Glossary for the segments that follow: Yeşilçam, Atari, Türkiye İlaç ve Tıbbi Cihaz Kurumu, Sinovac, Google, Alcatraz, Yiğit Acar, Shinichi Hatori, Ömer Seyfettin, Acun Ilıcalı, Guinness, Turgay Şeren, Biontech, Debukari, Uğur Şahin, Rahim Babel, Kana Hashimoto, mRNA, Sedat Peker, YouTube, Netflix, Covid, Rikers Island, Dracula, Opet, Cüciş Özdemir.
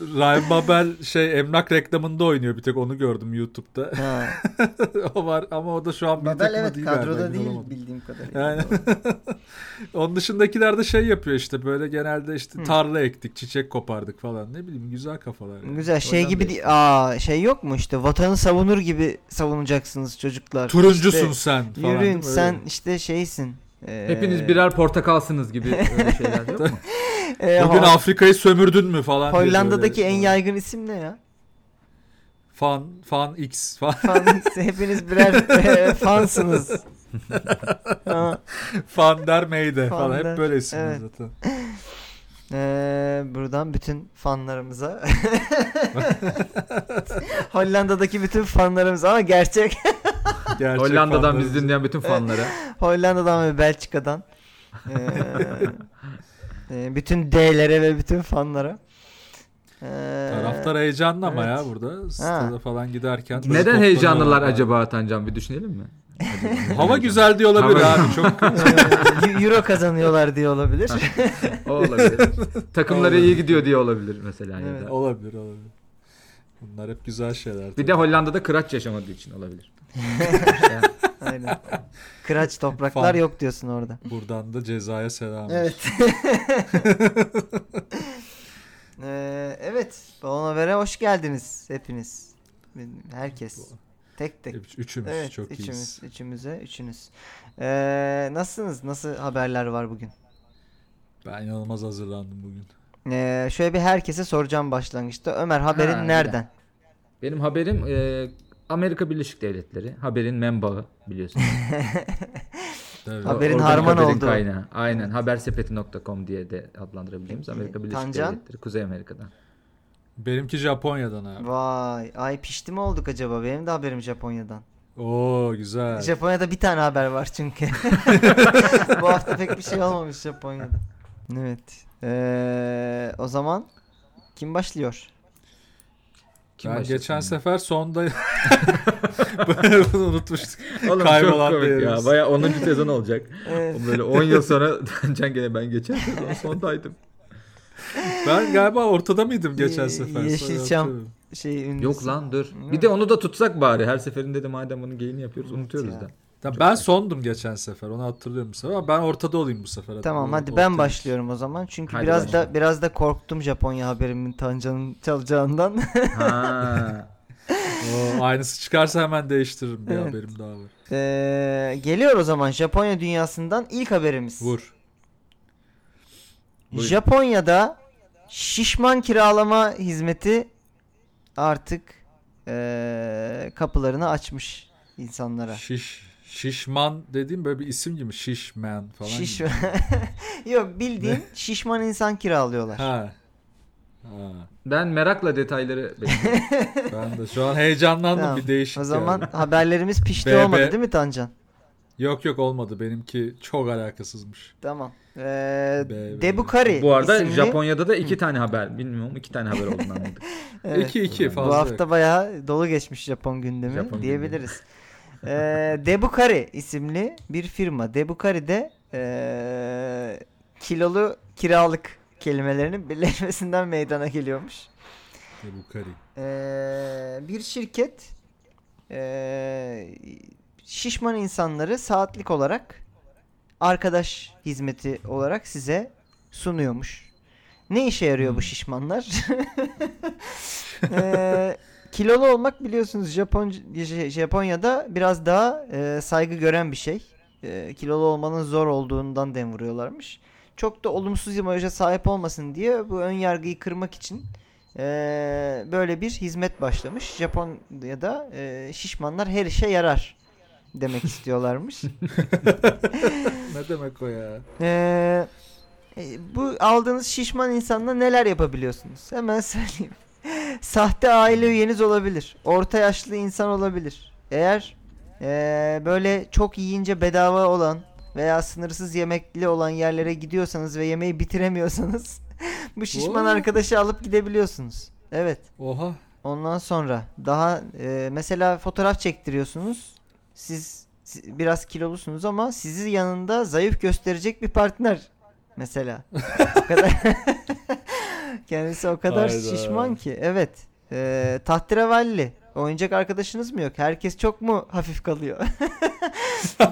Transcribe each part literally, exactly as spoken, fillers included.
Rahim Babel şey emlak reklamında oynuyor, bir tek onu gördüm YouTube'da. O var ama o da şu an bir takımda evet, değil. Kadroda galiba, değil olamadım. Bildiğim kadarıyla. Yani. Onun dışındakiler de şey yapıyor işte böyle genelde işte tarla Hı. ektik, çiçek kopardık falan, ne bileyim güzel kafalar. Yani. Güzel şey Oradan gibi de... aa şey yok mu işte vatanı savunur gibi savunacaksınız çocuklar. Turuncusun işte, sen falan. Yürüyün sen işte şeysin. Ee... Hepiniz birer portakalsınız gibi öyle şeyler yok mu? E, Bugün ha. Afrika'yı sömürdün mü falan. Hollanda'daki en yaygın isim ne ya? Fan, fan X. Fan, fan X. Hepiniz birer e, fansınız. Fan der meyde fan falan. Der. Hep böyle isimler evet. zaten. Ee, buradan bütün fanlarımıza. Hollanda'daki bütün fanlarımıza ama gerçek. gerçek Hollanda'dan bizi dinleyen bütün fanlara. Hollanda'dan ve Belçika'dan. Ee, bütün D'lere ve bütün fanlara. Ee, Taraftar heyecanlı ama evet. ya burada. Stada falan giderken. Neden heyecanlılar acaba Atancan? Bir düşünelim mi? Hava güzel diye olabilir abi. Çok Euro kazanıyorlar diye olabilir. O olabilir. Takımları iyi gidiyor diye olabilir mesela. Evet. Ya da. Olabilir olabilir. Bunlar hep güzel şeyler. Bir tabii. de Hollanda'da kıraç yaşamadığı için olabilir. Aynen. Kıraç topraklar Fan. Yok diyorsun orada. Buradan da cezaya selam. Evet. ee, evet. Balon Haber'e hoş geldiniz hepiniz. Herkes. Tek tek. Üçümüz evet, çok üçümüz, iyiyiz. Üçümüze üçünüz. Ee, nasılsınız? Nasıl haberler var bugün? Ben inanılmaz hazırlandım bugün. Ee, şöyle bir herkese soracağım başlangıçta. Ömer haberin ha, nereden? Güzel. Benim haberim e, Amerika Birleşik Devletleri. Haberin menbaı biliyorsunuz. Haberin harman oldu. Aynen. habersepeti nokta com diye de adlandırabileceğimiz Amerika Birleşik Tancan. Devletleri. Kuzey Amerika'dan. Benimki Japonya'dan abi. Vay. Ay pişti mi olduk acaba? Benim de haberim Japonya'dan. Oo güzel. Japonya'da bir tane haber var çünkü. Bu hafta pek bir şey olmamış Japonya'da. Evet. Ee, o zaman kim başlıyor? Kim ben başlıyor geçen yani? Sefer sonda bunu unutmuştuk. Oğlum Kaybolan çok komik ya. Baya onuncu sezon olacak. Evet. Böyle on yıl sonra gene ben geçen sezon sondaydım. Ben galiba ortada mıydım geçen sefer? Yeşilçam şey ünlüsü. Yok lan dur. Hı. Bir de onu da tutsak bari. Her seferinde de madem bunun geyini yapıyoruz unutuyoruz ya. da. Tamam, ben sondum geçen sefer. Onu hatırlıyorum bu sefer. Ben ortada olayım bu sefer. Tamam hadi, hadi ben ortaya. başlıyorum o zaman. Çünkü hadi biraz başlayalım. da biraz da korktum Japonya haberimin Tancan'ın çalacağından. Ha. Oo, aynısı çıkarsa hemen değiştiririm. Bir evet. haberim daha var. Ee, geliyor o zaman Japonya dünyasından ilk haberimiz. Vur. Buyur. Japonya'da şişman kiralama hizmeti artık ee, kapılarını açmış insanlara. Şiş. Şişman dediğim böyle bir isim gibi şişman falan. Şişman. Yok bildiğin ne? Şişman insan kiralıyorlar. Ha. Ha. Ben merakla detayları bekliyorum. Ben de şu an heyecanlandım tamam. bir değişik. O zaman yani. Haberlerimiz pişti B B olmadı değil mi Tancan? Yok yok olmadı. Benimki çok alakasızmış. Tamam. Ee, Debukari. Bu arada isimli... Japonya'da da iki tane haber. Bilmiyorum iki tane haber olduğunu anladık. Evet. İki iki fazla. Bu hafta bayağı dolu geçmiş Japon gündemi Japon diyebiliriz. Gündemi. Ee, Debukari isimli bir firma. Debukari'de ee, kilolu kiralık kelimelerinin birleşmesinden meydana geliyormuş. Debukari. Ee, bir şirket ee, şişman insanları saatlik olarak arkadaş hizmeti olarak size sunuyormuş. Ne işe yarıyor bu şişmanlar? Eee Kilolu olmak biliyorsunuz Japon, Japonya'da biraz daha e, saygı gören bir şey. E, kilolu olmanın zor olduğundan dem vuruyorlarmış. Çok da olumsuz imaja sahip olmasın diye bu ön yargıyı kırmak için e, böyle bir hizmet başlamış. Japonya'da e, şişmanlar her işe yarar demek istiyorlarmış. Ne demek o ya? E, bu aldığınız şişman insanla neler yapabiliyorsunuz? Hemen söyleyeyim. Sahte aile üyeniz olabilir. Orta yaşlı insan olabilir. Eğer ee, böyle çok yiyince bedava olan veya sınırsız yemekli olan yerlere gidiyorsanız ve yemeği bitiremiyorsanız bu şişman Oo. arkadaşı alıp gidebiliyorsunuz. Evet. Oha. Ondan sonra daha ee, mesela fotoğraf çektiriyorsunuz. Siz, siz biraz kilolusunuz ama sizi yanında zayıf gösterecek bir partner mesela. O kadar Kendisi o kadar Hayda. şişman ki. Evet. Ee, tahterevalli. Oyuncak arkadaşınız mı yok? Herkes çok mu hafif kalıyor?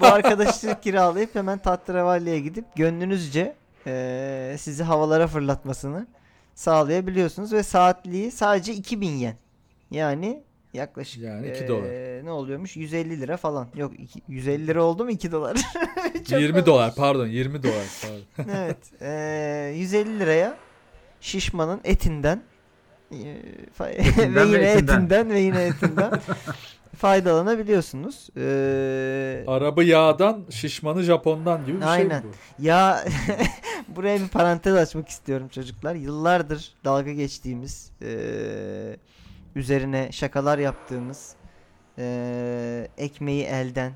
Bu arkadaşı kiralayıp hemen tahterevalliye gidip gönlünüzce e, sizi havalara fırlatmasını sağlayabiliyorsunuz ve saatliği sadece iki bin yen. Yani yaklaşık yani iki dolar. E, ne oluyormuş? yüz elli lira falan. Yok iki, yüz elli lira oldu mu iki dolar? yirmi dolar pardon yirmi dolar. Pardon. Evet. E, yüz elli liraya şişmanın etinden, etinden ve yine ve etinden. etinden ve yine etinden faydalanabiliyorsunuz. Ee... Arabı yağdan, şişmanı Japon'dan gibi bir Aynen. şey mi bu? Ya buraya bir parantez açmak istiyorum çocuklar. Yıllardır dalga geçtiğimiz, e, üzerine şakalar yaptığımız, e, ekmeği elden,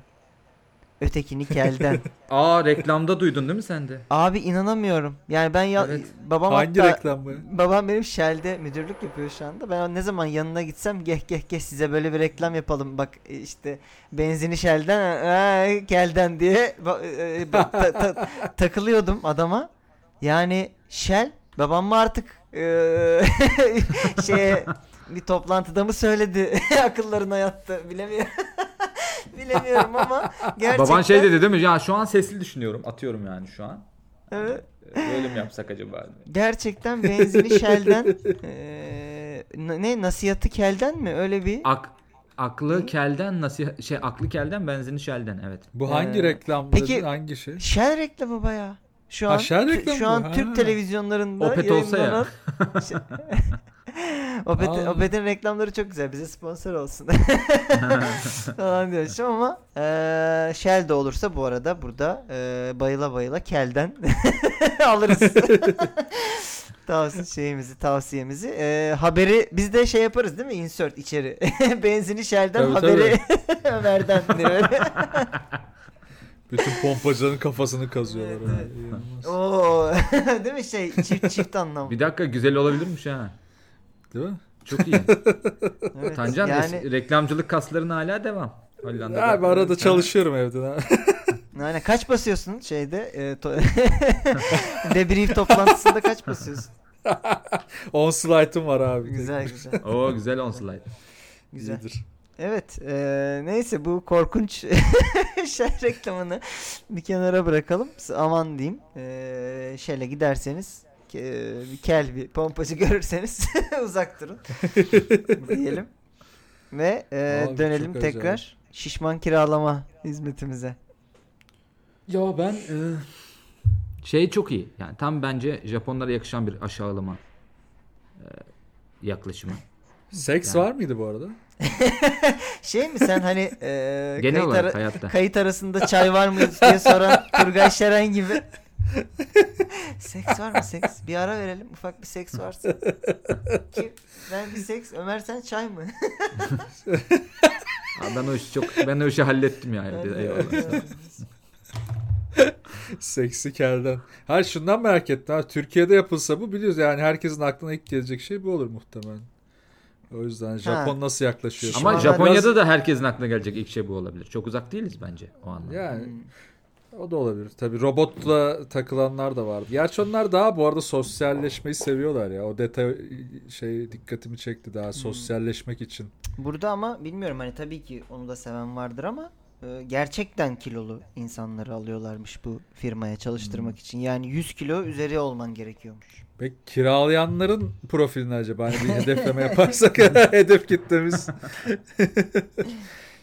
ötekini kelden. Aa, reklamda duydun değil mi sen de? Abi inanamıyorum. Yani ben ya, evet. babam Hangi hatta, reklam bu? Babam benim Shell'de müdürlük yapıyor şu anda. Ben ne zaman yanına gitsem geh geh geh size böyle bir reklam yapalım. Bak işte benzini Shell'den ee, kelden diye e, ta, ta, ta, takılıyordum adama. Yani Shell babam mı artık e, şeye bir toplantıda mı söyledi? Akıllarına yattı. Bilemiyorum. Bilemiyorum ama gerçekten. Baban şey dedi değil mi? Ya şu an sesli düşünüyorum. Atıyorum yani şu an. Evet. Böyle mi yapsak acaba? Gerçekten benzini Shell'den e, ne nasihatı kelden mi? Öyle bir Ak, aklı Hı? kelden nasihat şey aklı kelden benzini Shell'den evet. Bu hangi ee, reklam? Peki hangi şey? Shell reklamı bayağı. Şu an ha, reklamı şu an ha. Türk televizyonlarında Opet olsa ya. Şey, Opet, Opet'in reklamları çok güzel. Bize sponsor olsun. Falan diyormuşum ama e, Shell de olursa bu arada burada e, bayıla bayıla kelden alırız. Tavsiye şeyimizi, tavsiyemizi. E, haberi biz de şey yaparız değil mi? Insert içeri. Benzini Shell'den tabii, haberi tabii. Ömer'den diye. Bütün pompacıların kafasını kazıyorlar. Evet, evet. Oo, değil mi şey çift çift anlamı. Bir dakika güzel olabilirmiş ha. Değil mi? Çok iyi. Evet, Tancan yani... reklamcılık kasların hala devam. Hollanda'da. Abi arada ha. çalışıyorum evden ha. Yani kaç basıyorsun şeyde? E, to- Debrief toplantısında kaç basıyorsun? on slide'ım var abi. Güzel güzel. Oo güzel on slide. Güzel. İyidir. Evet, e, neyse bu korkunç Shell reklamını bir kenara bırakalım. Aman diyeyim, e, Shell'e giderseniz, e, kel bir pompacı görürseniz uzak durun diyelim. Ve e, abi, dönelim tekrar acaba. Şişman kiralama hizmetimize. Ya ben e, şey çok iyi, yani tam bence Japonlara yakışan bir aşağılama e, yaklaşımı. Seks yani. Var mıydı bu arada? Şey mi sen hani e, kayıt, ara- kayıt arasında çay var mı diye soran Turgay Şeren gibi. Seks var mı seks? Bir ara verelim ufak bir seks varsa. Kim? Ben bir seks. Ömer sen çay mı? Abi ben o işi çok ben o işi hallettim ya. Eyvallah. Seksi kelden. Hayır şundan merak ettim. Abi, Türkiye'de yapılsa bu biliyoruz yani herkesin aklına ilk gelecek şey bu olur muhtemelen. O yüzden Japon ha. nasıl yaklaşıyor? Ama Şişmanlar Japonya'da biraz... da herkesin aklına gelecek ilk şey bu olabilir. Çok uzak değiliz bence o anlamda. Yani hmm. o da olabilir. Tabii robotla takılanlar da vardı. Gerçi onlar daha bu arada sosyalleşmeyi seviyorlar ya. O detay şey dikkatimi çekti daha sosyalleşmek hmm. için. Burada ama bilmiyorum hani tabii ki onu da seven vardır ama e, gerçekten kilolu insanları alıyorlarmış bu firmaya çalıştırmak hmm. için. Yani yüz kilo üzeri olman gerekiyormuş. Peki kiralayanların profilini acaba hani bir hedefleme yaparsak hedef kitlemiz.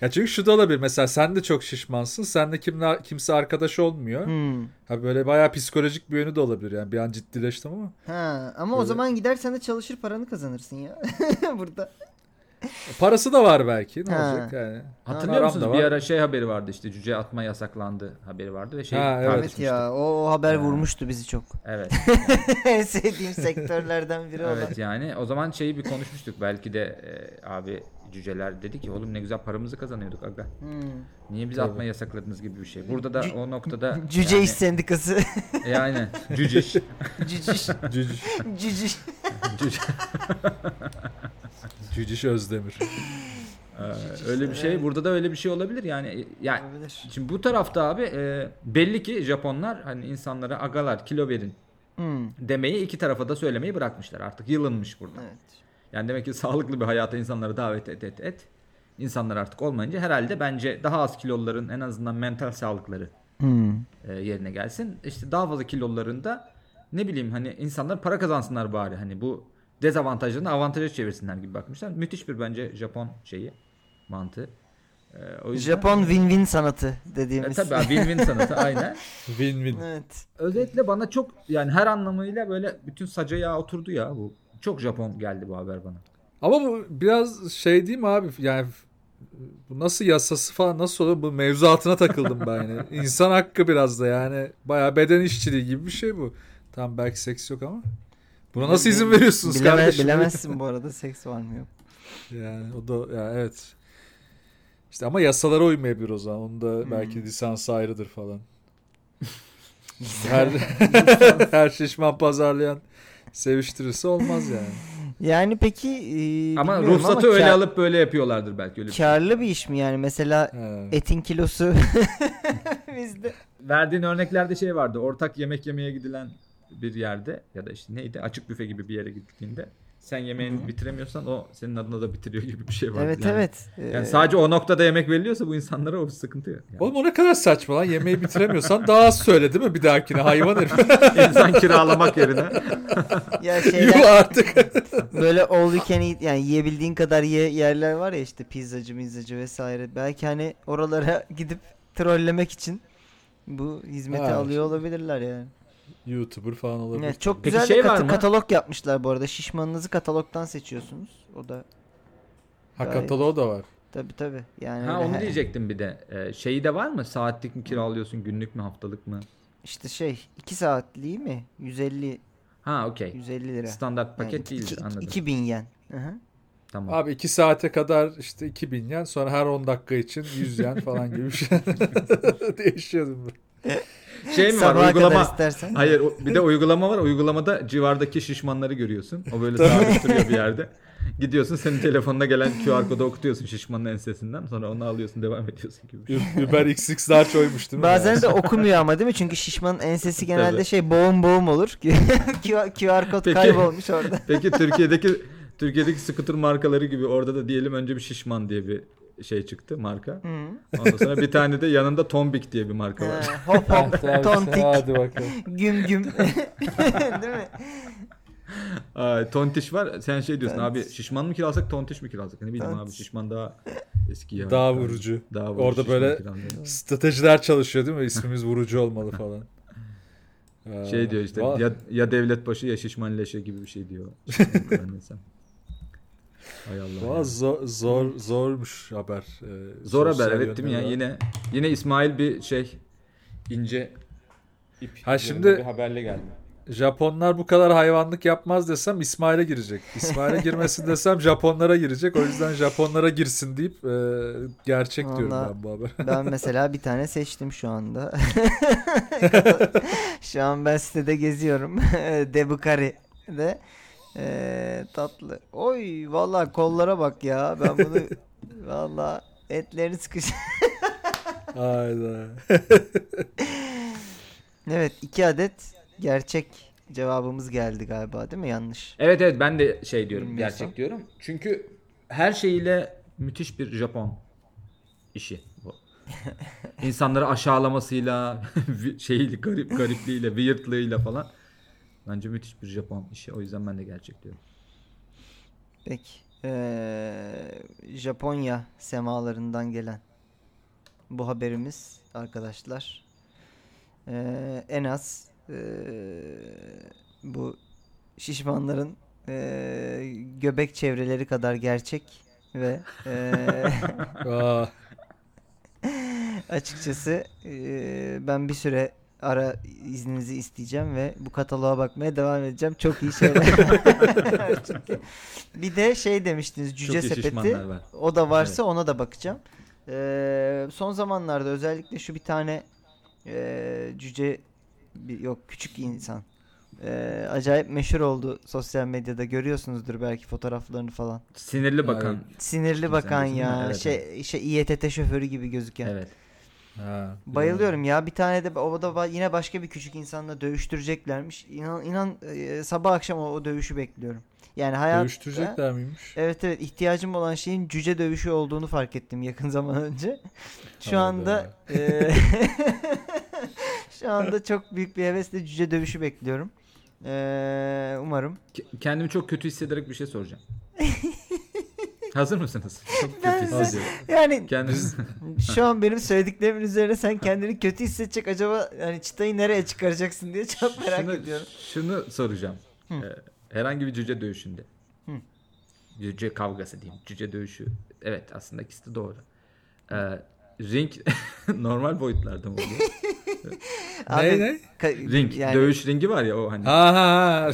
Ya çünkü şu da olabilir mesela sen de çok şişmansın. Sen de kimle, kimse arkadaş olmuyor. Hmm. Ha böyle bayağı psikolojik bir yönü de olabilir yani bir an ciddileştim ama. Ha ama böyle... o zaman gidersen de çalışır paranı kazanırsın ya burada. Parası da var belki ne ha. olacak yani. Hatırlıyor musunuz bir ara şey haberi vardı işte cüce atma yasaklandı haberi vardı ve şey ha, evet. tartışmıştı. Ya o, o haber ha. vurmuştu bizi çok. Evet. En sevdiğim sektörlerden biri olan. Evet yani o zaman şeyi bir konuşmuştuk belki de e, abi cüceler dedi ki oğlum ne güzel paramızı kazanıyorduk aga. Hmm. Niye bizi atma yasakladınız gibi bir şey. Burada da C- o noktada cüce yani, iş sendikası. E aynen cüciş. Cüciş. Cüciş. Cüciş. Cüciş. Cüciş Özdemir. ee, öyle bir şey. Burada da öyle bir şey olabilir yani. Yani olabilir. Şimdi bu tarafta abi e, belli ki Japonlar hani insanlara agalar kilo verin Hmm. Demeyi iki tarafa da söylemeyi bırakmışlar. Artık yılınmış burada. Evet. Yani demek ki sağlıklı bir hayata insanları davet et et et. İnsanlar artık olmayınca herhalde bence daha az kiloluların en azından mental sağlıkları hmm. e, yerine gelsin. İşte daha fazla kiloluların da ne bileyim hani insanlar para kazansınlar bari. Hani bu dezavantajlarını avantaja çevirsinler gibi bakmışlar. Müthiş bir bence Japon şeyi, mantığı. Ee, yüzden... Japon win-win sanatı dediğimiz. E, tabii win-win sanatı aynen. Win-win. Evet. Özetle bana çok yani her anlamıyla böyle bütün saca yağı oturdu ya bu. Çok Japon geldi bu haber bana. Ama bu biraz şey diyeyim abi yani bu nasıl yasası falan nasıl oluyor bu mevzuatına takıldım ben yani. İnsan hakkı biraz da yani bayağı beden işçiliği gibi bir şey bu. Tam belki seks yok ama. Buna nasıl izin veriyorsunuz Bileme, kardeşim? Bilemezsin bu arada seks var mı yok. Yani o da yani evet. İşte ama yasalara uymayabilir o zaman. Onun da belki hmm. lisansı ayrıdır falan. her, her şişman pazarlayan seviştirirse olmaz yani. Yani peki... E, ama ruhsatı ama öyle kar, alıp böyle yapıyorlardır belki. Öyle karlı bir, şey. bir iş mi yani? Mesela evet. Etin kilosu bizde. Verdiğin örneklerde şey vardı. Ortak yemek yemeye gidilen bir yerde ya da işte neydi? Açık büfe gibi bir yere gittiğinde sen yemeğini Hı-hı. bitiremiyorsan o senin adına da bitiriyor gibi bir şey var. Evet yani, evet. Yani sadece o noktada yemek veriliyorsa bu insanlara o sıkıntı yok. Yani. Oğlum o ne kadar saçma lan. Yemeği bitiremiyorsan daha az söyle değil mi bir dahakine hayvan herif. İnsan kiralamak yerine. Ya şeyler. Yuh artık. Böyle all you can eat yani yiyebildiğin kadar ye yerler var ya işte pizzacı pizzacı vesaire. Belki hani oralara gidip trollemek için bu hizmeti ha, alıyor olabilirler yani. YouTuber falan olabilir. Evet, çok güzel şey kat- katalog yapmışlar bu arada. Şişmanınızı katalogdan seçiyorsunuz. O da ha gayet... kataloğu da var. Tabii tabii. Yani ha onu he. diyecektim bir de. Ee, şeyi de var mı? Saatlik mi kiralıyorsun? Günlük mü? Haftalık mı? İşte şey iki saatliği mi? yüz elli Ha okey. yüz elli lira Standart paket yani, değil iki, anladım. iki bin yen Hı-hı. Tamam. Abi iki saate kadar işte iki bin yen sonra her on dakika için yüz yen falan gibi bir şey. Değişiyordum ben. Şey mi Sabaha var uygulama? Istersen. Hayır bir de uygulama var. Uygulamada civardaki şişmanları görüyorsun. O böyle sarhoşturuyor bir yerde. Gidiyorsun senin telefonuna gelen Q R kodu okutuyorsun şişmanın ensesinden. Sonra onu alıyorsun devam ediyorsun gibi. Uber X X daha çoymuş değil mi? Bazen yani? De okumuyor ama değil mi? Çünkü şişmanın ensesi genelde Tabii. şey boğum boğum olur. Q R kod peki, kaybolmuş orada. Peki Türkiye'deki Türkiye'deki scooter markaları gibi orada da diyelim önce bir şişman diye bir şey çıktı marka. Hı. Ondan sonra bir tane de yanında Tombik diye bir marka var. Ha, hop hop Tontik. Hadi bakalım. Güm güm. Değil mi? Ay, tontiş var. Sen şey diyorsun tontiş. Abi şişman mı kiralasak tontiş mi kiralasak? Ne bileyim tontiş. Abi şişman daha eski ya. Daha vurucu. Daha vurucu. Orada böyle stratejiler çalışıyor değil mi? İsmimiz vurucu olmalı falan. Şey diyor işte Va- ya, ya devlet başı ya şişman leşe gibi bir şey diyor. Valla zor, zor zormuş haber. Ee, zor haber evet değil mi yani yine yine İsmail bir şey ince ip. Ha şimdi bir haberle geldi. Japonlar bu kadar hayvanlık yapmaz desem İsmail'e girecek. İsmail'e girmesin desem Japonlara girecek. O yüzden Japonlara girsin deyip e, gerçek Vallahi, diyorum ben bu haber. Ben mesela bir tane seçtim şu anda. Şu an ben sitede geziyorum. Debukari'de. Ee, tatlı. Oy vallahi kollara bak ya. Ben bunu vallahi etlerini sıkış. Hayda. Evet iki adet gerçek cevabımız geldi galiba değil mi? Yanlış. Evet evet ben de şey diyorum Bilmiyorsan. gerçek diyorum. Çünkü her şeyiyle müthiş bir Japon işi bu. İnsanları aşağılamasıyla şeyiyle garip garipliğiyle weirdlığıyla falan. Bence müthiş bir Japon işi. O yüzden ben de gerçek diyorum. Peki. Ee, Japonya semalarından gelen bu haberimiz arkadaşlar. Ee, en az ee, bu şişmanların ee, göbek çevreleri kadar gerçek ve ee, açıkçası ee, ben bir süre ara izninizi isteyeceğim ve bu kataloğa bakmaya devam edeceğim. Çok iyi şeyler. Bir de şey demiştiniz cüce sepeti. O da varsa evet. Ona da bakacağım. Ee, son zamanlarda özellikle şu bir tane e, cüce bir, yok küçük insan. E, acayip meşhur oldu sosyal medyada. Görüyorsunuzdur belki fotoğraflarını falan. Sinirli bakan. Ay, sinirli bakan ya. Evet. Şey, şey İETT şoförü gibi gözüken. Evet. Ha, bayılıyorum ya. Bir tane de o da yine başka bir küçük insanla dövüştüreceklermiş. İnan inan e, sabah akşam o, o dövüşü bekliyorum. Yani hayatta dövüştürecekler miymiş? Evet evet, ihtiyacım olan şeyin cüce dövüşü olduğunu fark ettim yakın zaman önce. Şu anda e, şu anda çok büyük bir hevesle cüce dövüşü bekliyorum. E, umarım. Kendimi çok kötü hissederek bir şey soracağım. Hazır mısınız? Çok kötü hissediyorum. Yani kendiniz... şu an benim söylediklerimin üzerine sen kendini kötü hissedecek, acaba yani çıtayı nereye çıkaracaksın diye çok merak şunu, ediyorum. Şunu soracağım. Hı. Herhangi bir cüce dövüşünde. Hı. Cüce kavgası diyeyim. Cüce dövüşü. Evet, aslında ikisi doğru. Ee, ring normal boyutlarda mı oluyor? Abi, ne ne? Ka- ring. Yani... Dövüş ringi var ya o hani. Aha.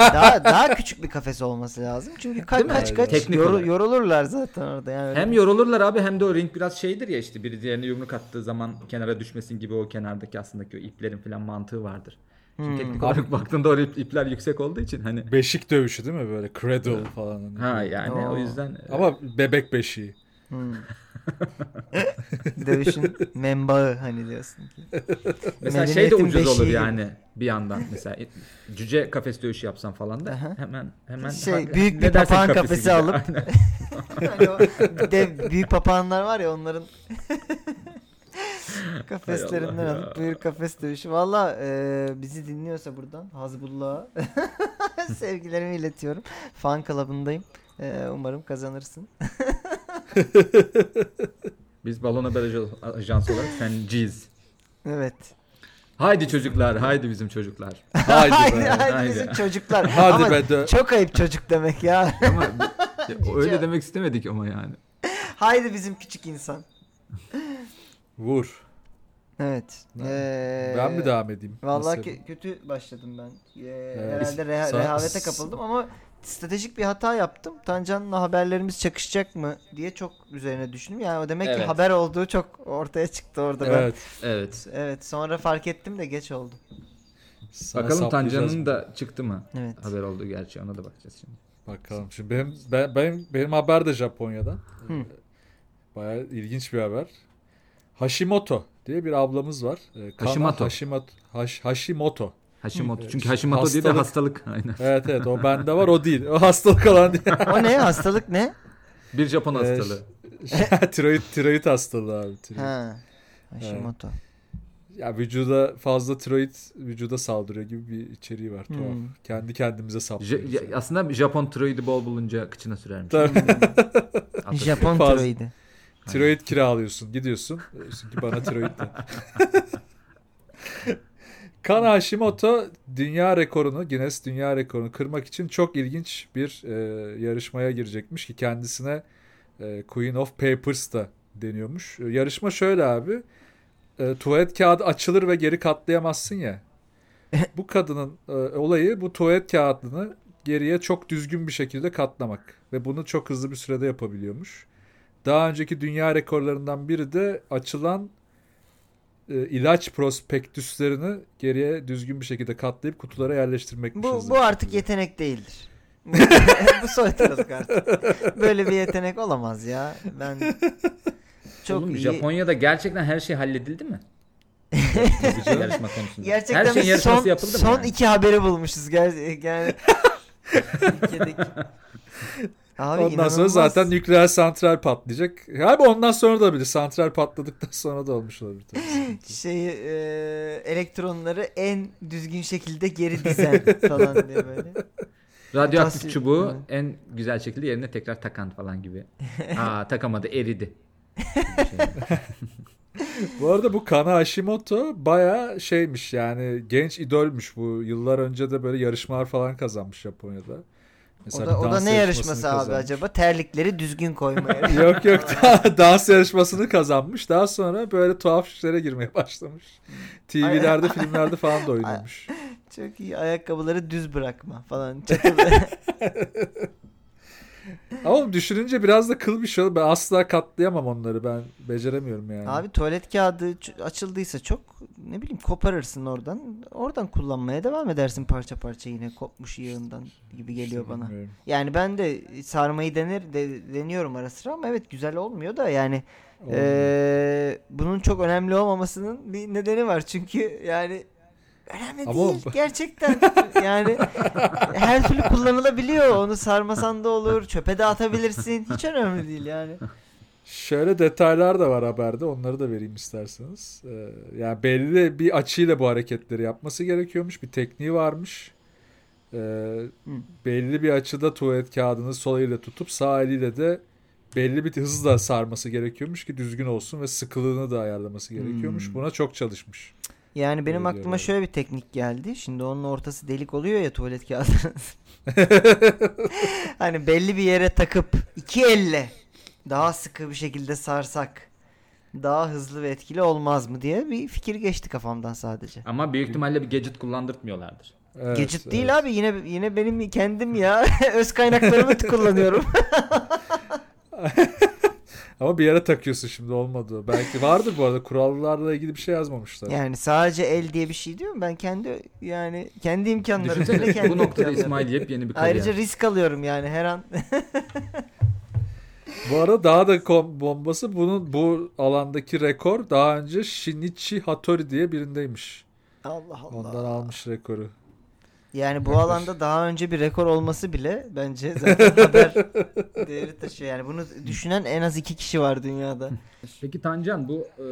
daha daha küçük bir kafes olması lazım. Çünkü ka- kaç kaç teknik yor- yorulurlar zaten orada. Yani hem yorulurlar abi, hem de o ring biraz şeydir ya, işte biri diğerine yumruk attığı zaman kenara düşmesin gibi, o kenardaki aslında o iplerin falan mantığı vardır. Şimdi hmm. teknik olarak baktığında oraya ipler yüksek olduğu için hani. Beşik dövüşü değil mi böyle? Cradle falan. Ha yani Oo. o yüzden. Ama bebek beşiği. Hmm. Dövüşün menbaı hani diyorsun ki. Mesela Medeniyetin şey de ucuz beşiği olur yani bir yandan. Mesela cüce kafes dövüşü yapsan falan da hemen hemen şey, ha, büyük bir papağan kafesi, kafesi alıp hani o dev büyük papağanlar var ya, onların kafeslerinden alıp buyur kafes dövüşü. Valla e, bizi dinliyorsa buradan Hazbullah'a sevgilerimi iletiyorum. Fan kalabındayım. E, umarım kazanırsın. Biz Balon Haber Ajansı olarak senciyiz. Evet. Haydi çocuklar, haydi bizim çocuklar. Haydi, haydi, be, haydi, haydi bizim çocuklar. Haydi ama be. Çok ayıp çocuk demek ya. Ama öyle demek istemedik ama yani. Haydi bizim küçük insan. Vur. Evet. Ee, ben mi devam edeyim? Vallahi ki, kötü başladım ben. Ee, evet. Herhalde reha- rehavete kapıldım ama stratejik bir hata yaptım. Tancan'la haberlerimiz çakışacak mı diye çok üzerine düşündüm. Yani o demek evet. ki haber olduğu çok ortaya çıktı orada. Evet. Ben. Evet. Evet. Sonra fark ettim de geç oldu. Sana bakalım Tancan'ın da çıktı mı? Evet. Haber olduğu gerçi, ona da bakacağız şimdi. Bakalım. Şimdi benim ben, benim benim haber de Japonya'dan. Hı. Bayağı ilginç bir haber. Hashimoto diye bir ablamız var. Hashimoto. Hashimoto. Hash, Hashimoto. Hashimoto. Çünkü Hashimoto hastalık. Diye de hastalık. Aynen. Evet evet, o bende var, o değil. O hastalık olan diye. O ne? Hastalık ne? Bir Japon hastalığı. tiroid, tiroid hastalığı abi. Tiroid. Ha. Hashimoto. Ee, ya vücuda fazla tiroid vücuda saldırıyor gibi bir içeriği var. Hmm. Tuhaf. Kendi kendimize saplıyoruz. J- yani. Aslında Japon tiroidi bol bulunca kıçına sürermiş. Japon tiroidi. Tiroid kiralıyorsun, gidiyorsun. Diyorsun ki bana tiroid de. Kana Hashimoto dünya rekorunu, Guinness dünya rekorunu kırmak için çok ilginç bir e, yarışmaya girecekmiş ki kendisine e, Queen of Papers da deniyormuş. E, yarışma şöyle abi, e, tuvalet kağıdı açılır ve geri katlayamazsın ya. Bu kadının e, olayı bu tuvalet kağıdını geriye çok düzgün bir şekilde katlamak ve bunu çok hızlı bir sürede yapabiliyormuş. Daha önceki dünya rekorlarından biri de açılan ilaç prospektüslerini geriye düzgün bir şekilde katlayıp kutulara yerleştirmekmiş. Bu, bu artık yetenek değildir. Bu, bu soytarılık artık. Böyle bir yetenek olamaz ya. Ben çok Oğlum, iyi... Japonya'da gerçekten her şey halledildi mi? Yarışma konusunda. Gerçekten her şey yarışması son, yapıldı mı? Son yani? iki haberi bulmuşuz. Ger- yani... Ülkedeki... Abi, ondan inanılmaz. Sonra zaten nükleer santral patlayacak. Abi ondan sonra da olabilir. Santral patladıktan sonra da olmuş olabilir. Şeyi e, elektronları en düzgün şekilde geri dizen falan diye böyle. Radyoaktif Tassi... çubuğu Hı. en güzel şekilde yerine tekrar takan falan gibi. Aa takamadı, eridi. Bu arada bu Kana Hashimoto bayağı şeymiş yani, genç idolmüş bu. Yıllar önce de böyle yarışmalar falan kazanmış Japonya'da. Mesela o da, o da ne yarışması kazanmış. Abi acaba? Terlikleri düzgün koymaya. Yok yok, dans yarışmasını kazanmış. Daha sonra böyle tuhaf işlere girmeye başlamış. T V'lerde, filmlerde falan da oynamış. Çok iyi. Ayakkabıları düz bırakma falan. Ama düşününce biraz da kıl bir şey oldu. Ben asla katlayamam onları. Ben beceremiyorum yani. Abi tuvalet kağıdı açıldıysa çok ne bileyim koparırsın oradan. Oradan kullanmaya devam edersin parça parça yine kopmuş yağından gibi geliyor bana. Bilmiyorum. Yani ben de sarmayı denir de, deniyorum ara sıra ama evet güzel olmuyor da yani e, bunun çok önemli olmamasının bir nedeni var. Çünkü yani önemli ama değil gerçekten. Yani her türlü kullanılabiliyor. Onu sarmasan da olur. Çöpe de atabilirsin. Hiç önemli değil yani. Şöyle detaylar da var haberde. Onları da vereyim isterseniz. Ee, yani belli bir açıyla bu hareketleri yapması gerekiyormuş. Bir tekniği varmış. Ee, belli bir açıda tuvalet kağıdını sol eliyle tutup sağ eliyle de belli bir hızla sarması gerekiyormuş ki düzgün olsun ve sıkılığını da ayarlaması gerekiyormuş. Hmm. Buna çok çalışmış. Yani benim öyle aklıma diyorlar. Şöyle bir teknik geldi. Şimdi onun ortası delik oluyor ya tuvalet kağıdının. Hani belli bir yere takıp iki elle daha sıkı bir şekilde sarsak daha hızlı ve etkili olmaz mı diye bir fikir geçti kafamdan sadece. Ama büyük ihtimalle bir gadget kullandırtmıyorlardır. Evet, gadget evet. Değil abi yine yine benim kendim ya öz kaynaklarımı kullanıyorum. Ama bir yere takıyorsun şimdi olmadı. Belki vardır bu arada kurallarla ilgili bir şey yazmamışlar. Yani sadece el diye bir şey diyor mu? Ben kendi yani kendi imkanlarım. Bu noktada İsmail yepyeni bir kariyer. Ayrıca risk alıyorum yani her an. Bu arada daha da kom- bombası bunun bu alandaki rekor daha önce Shinichi Hatori diye birindeymiş. Allah Allah. Ondan almış rekoru. Yani bu alanda daha önce bir rekor olması bile bence zaten haber değeri taşıyor. Yani bunu düşünen en az iki kişi var dünyada. Peki Tancan bu e,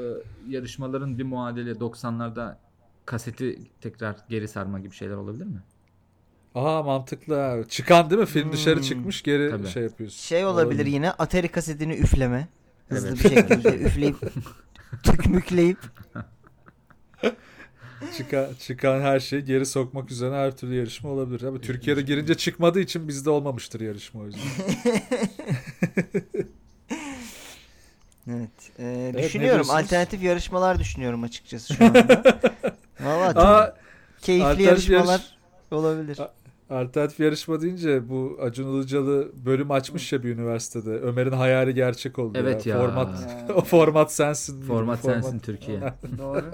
yarışmaların bir muadili doksanlarda kaseti tekrar geri sarma gibi şeyler olabilir mi? Aha mantıklı. Çıkan değil mi? Film hmm. dışarı çıkmış geri tabii. Şey yapıyorsun. Şey olabilir Oy. Yine Atari kasetini üfleme. Hızlı evet. Bir şekilde üfleyip tükmükleyip Çıkan, çıkan her şeyi geri sokmak üzerine her türlü yarışma olabilir. Ama Türkiye'de girince çıkmadığı için bizde olmamıştır yarışma o yüzden. Evet. E, evet. Düşünüyorum. Alternatif yarışmalar düşünüyorum açıkçası şu anda. Valla keyifli yarışmalar yarış... olabilir. A- alternatif yarışma deyince bu Acun Ilıcalı bölüm açmış ya bir üniversitede. Ömer'in hayali gerçek oldu. Evet ya. ya. Format, ya. O format sensin. Format, format sensin Türkiye. Doğru.